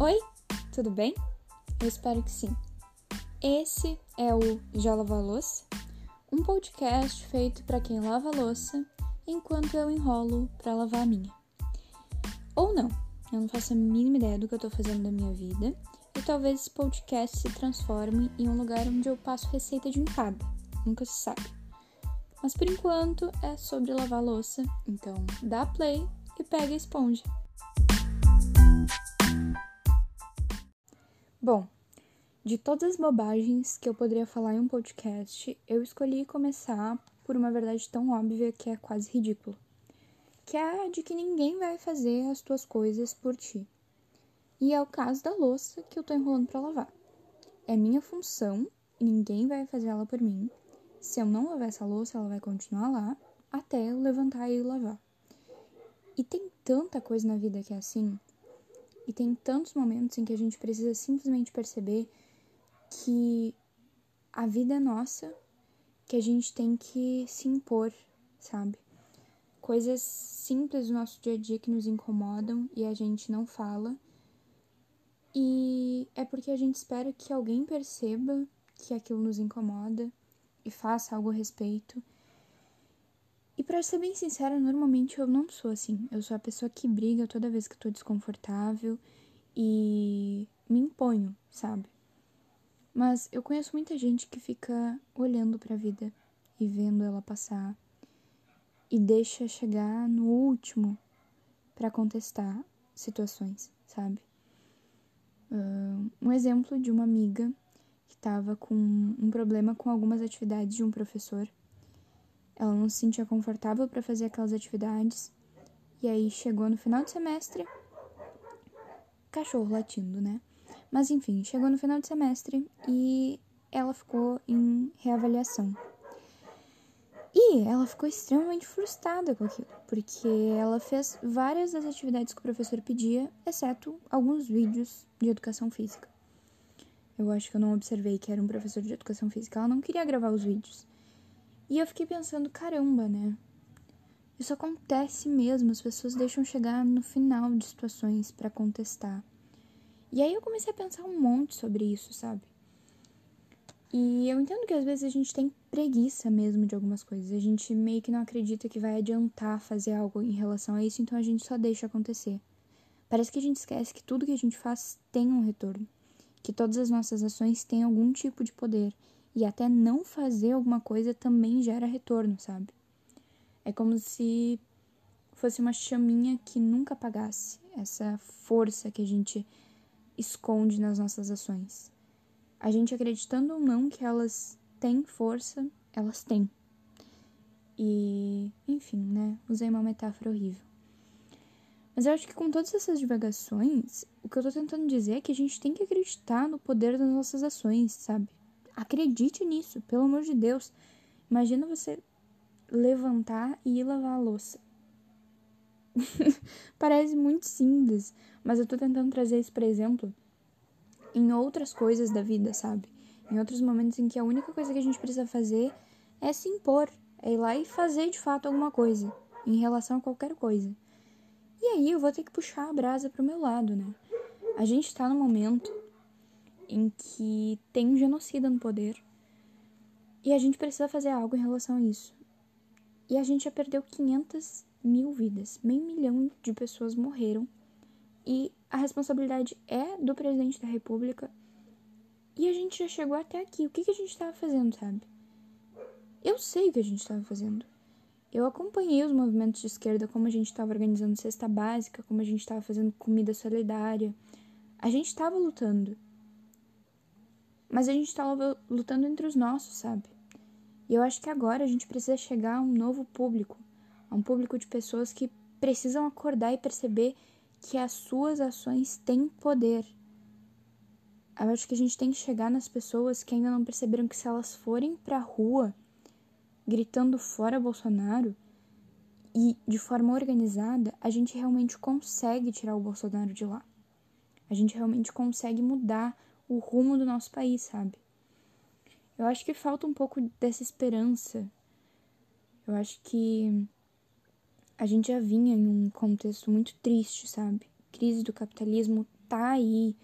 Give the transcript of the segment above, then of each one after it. Oi, tudo bem? Eu espero que sim. Esse é o Já Lava Louça, um podcast feito para quem lava a louça enquanto eu enrolo para lavar a minha. Ou não, eu não faço a mínima ideia do que eu tô fazendo da minha vida e talvez esse podcast se transforme em um lugar onde eu passo receita de empada, nunca se sabe. Mas por enquanto é sobre lavar a louça, então dá play e pega a esponja. Bom, de todas as bobagens que eu poderia falar em um podcast, eu escolhi começar por uma verdade tão óbvia que é quase ridícula, que é a de que ninguém vai fazer as tuas coisas por ti. E é o caso da louça que eu tô enrolando pra lavar. É minha função, ninguém vai fazer ela por mim. Se eu não lavar essa louça, ela vai continuar lá até eu levantar e lavar. E tem tanta coisa na vida que é assim. E tem tantos momentos em que a gente precisa simplesmente perceber que a vida é nossa, que a gente tem que se impor, sabe? Coisas simples do nosso dia a dia que nos incomodam e a gente não fala. E é porque a gente espera que alguém perceba que aquilo nos incomoda e faça algo a respeito. E pra ser bem sincera, normalmente eu não sou assim. Eu sou a pessoa que briga toda vez que eu tô desconfortável e me imponho, sabe? Mas eu conheço muita gente que fica olhando pra vida e vendo ela passar e deixa chegar no último pra contestar situações, sabe? Um exemplo de uma amiga que tava com um problema com algumas atividades de um professor. Ela não se sentia confortável para fazer aquelas atividades. E aí chegou no final de semestre. Cachorro latindo, né? Mas enfim, chegou no final de semestre e ela ficou em reavaliação. E ela ficou extremamente frustrada com aquilo, porque ela fez várias das atividades que o professor pedia, exceto alguns vídeos de educação física. Eu acho que eu não observei que era um professor de educação física. Ela não queria gravar os vídeos. E eu fiquei pensando, caramba, né? Isso acontece mesmo, as pessoas deixam chegar no final de situações pra contestar. E aí eu comecei a pensar um monte sobre isso, sabe? E eu entendo que às vezes a gente tem preguiça mesmo de algumas coisas. A gente meio que não acredita que vai adiantar fazer algo em relação a isso, então a gente só deixa acontecer. Parece que a gente esquece que tudo que a gente faz tem um retorno. Que todas as nossas ações têm algum tipo de poder. E até não fazer alguma coisa também gera retorno, sabe? É como se fosse uma chaminha que nunca apagasse. Essa força que a gente esconde nas nossas ações. A gente acreditando ou não que elas têm força, elas têm. E, enfim, né? Usei uma metáfora horrível. Mas eu acho que com todas essas divagações, o que eu tô tentando dizer é que a gente tem que acreditar no poder das nossas ações, sabe? Acredite nisso, pelo amor de Deus. Imagina você levantar e ir lavar a louça. Parece muito simples, mas eu tô tentando trazer isso, por exemplo, em outras coisas da vida, sabe? Em outros momentos em que a única coisa que a gente precisa fazer é se impor, é ir lá e fazer de fato alguma coisa, em relação a qualquer coisa. E aí eu vou ter que puxar a brasa pro meu lado, né? A gente tá num momento em que tem um genocida no poder e a gente precisa fazer algo em relação a isso. E a gente já perdeu 500 mil vidas, meio milhão de pessoas morreram e a responsabilidade é do presidente da república e a gente já chegou até aqui. O que a gente estava fazendo, sabe? Eu sei o que a gente estava fazendo. Eu acompanhei os movimentos de esquerda, como a gente estava organizando cesta básica, como a gente estava fazendo comida solidária. A gente estava lutando. Mas a gente tá lutando entre os nossos, sabe? E eu acho que agora a gente precisa chegar a um novo público. A um público de pessoas que precisam acordar e perceber que as suas ações têm poder. Eu acho que a gente tem que chegar nas pessoas que ainda não perceberam que se elas forem pra rua, gritando fora Bolsonaro, e de forma organizada, a gente realmente consegue tirar o Bolsonaro de lá. A gente realmente consegue mudar o rumo do nosso país, sabe? Eu acho que falta um pouco dessa esperança. Eu acho que a gente já vinha em um contexto muito triste, sabe? Crise do capitalismo tá aí.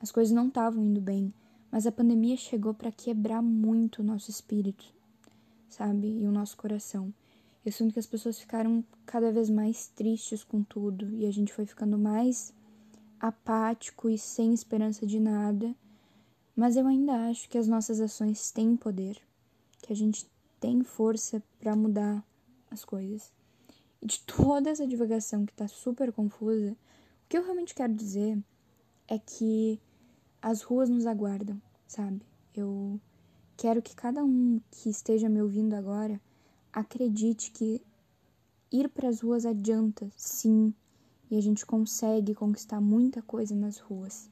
As coisas não estavam indo bem, mas a pandemia chegou para quebrar muito o nosso espírito, sabe? E o nosso coração. Eu sinto que as pessoas ficaram cada vez mais tristes com tudo e a gente foi ficando mais apático e sem esperança de nada. Mas eu ainda acho que as nossas ações têm poder, que a gente tem força para mudar as coisas. E de toda essa divagação que tá super confusa, o que eu realmente quero dizer é que as ruas nos aguardam, sabe? Eu quero que cada um que esteja me ouvindo agora acredite que ir para as ruas adianta, sim, e a gente consegue conquistar muita coisa nas ruas.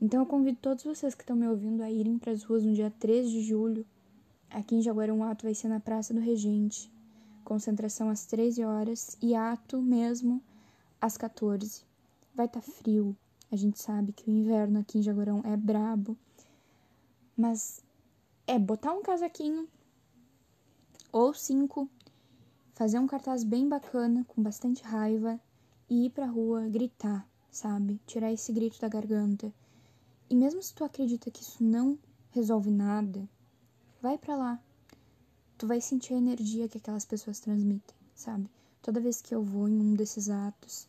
Então eu convido todos vocês que estão me ouvindo a irem para as ruas no dia 3 de julho. Aqui em Jaguarão o ato vai ser na Praça do Regente. Concentração às 13 horas e ato mesmo às 14. Vai estar frio. A gente sabe que o inverno aqui em Jaguarão é brabo. Mas é botar um casaquinho ou 5, fazer um cartaz bem bacana, com bastante raiva, e ir pra rua gritar, sabe? Tirar esse grito da garganta. E mesmo se tu acredita que isso não resolve nada, vai pra lá. Tu vai sentir a energia que aquelas pessoas transmitem, sabe? Toda vez que eu vou em um desses atos,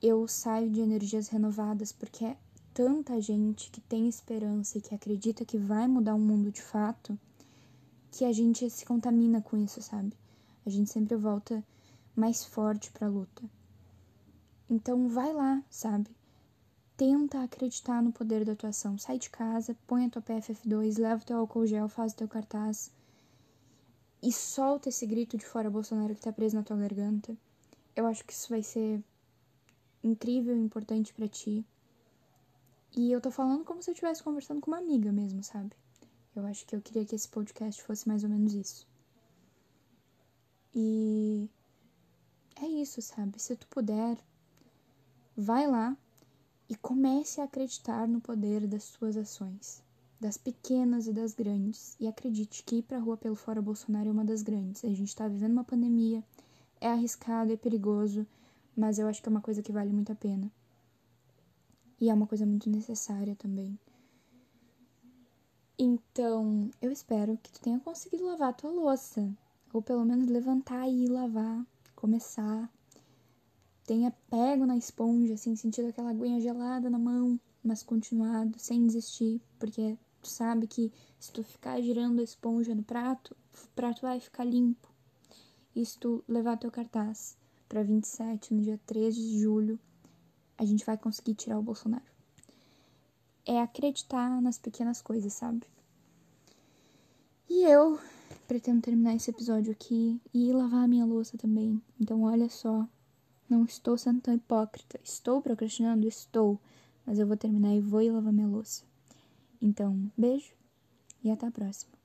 eu saio de energias renovadas, porque é tanta gente que tem esperança e que acredita que vai mudar o mundo de fato, que a gente se contamina com isso, sabe? A gente sempre volta mais forte pra luta. Então vai lá, sabe? Tenta acreditar no poder da tua ação. Sai de casa, põe a tua PFF2, leva o teu álcool gel, faz o teu cartaz e solta esse grito de fora Bolsonaro que tá preso na tua garganta. Eu acho que isso vai ser incrível e importante pra ti. E eu tô falando como se eu estivesse conversando com uma amiga mesmo, sabe? Eu acho que eu queria que esse podcast fosse mais ou menos isso. E é isso, sabe? Se tu puder, vai lá e comece a acreditar no poder das suas ações, das pequenas e das grandes. E acredite que ir pra rua pelo fora Bolsonaro é uma das grandes. A gente tá vivendo uma pandemia, é arriscado, é perigoso, mas eu acho que é uma coisa que vale muito a pena. E é uma coisa muito necessária também. Então, eu espero que tu tenha conseguido lavar a tua louça. Ou pelo menos levantar e ir lavar, começar. Tenha pego na esponja, assim, sentido aquela aguinha gelada na mão, mas continuado, sem desistir. Porque tu sabe que se tu ficar girando a esponja no prato, o prato vai ficar limpo. E se tu levar teu cartaz para 27, no dia 3 de julho, a gente vai conseguir tirar o Bolsonaro. É acreditar nas pequenas coisas, sabe? E eu pretendo terminar esse episódio aqui e lavar a minha louça também. Então, olha só, não estou sendo tão hipócrita. Estou procrastinando? Estou. Mas eu vou terminar e vou ir lavar minha louça. Então, beijo e até a próxima.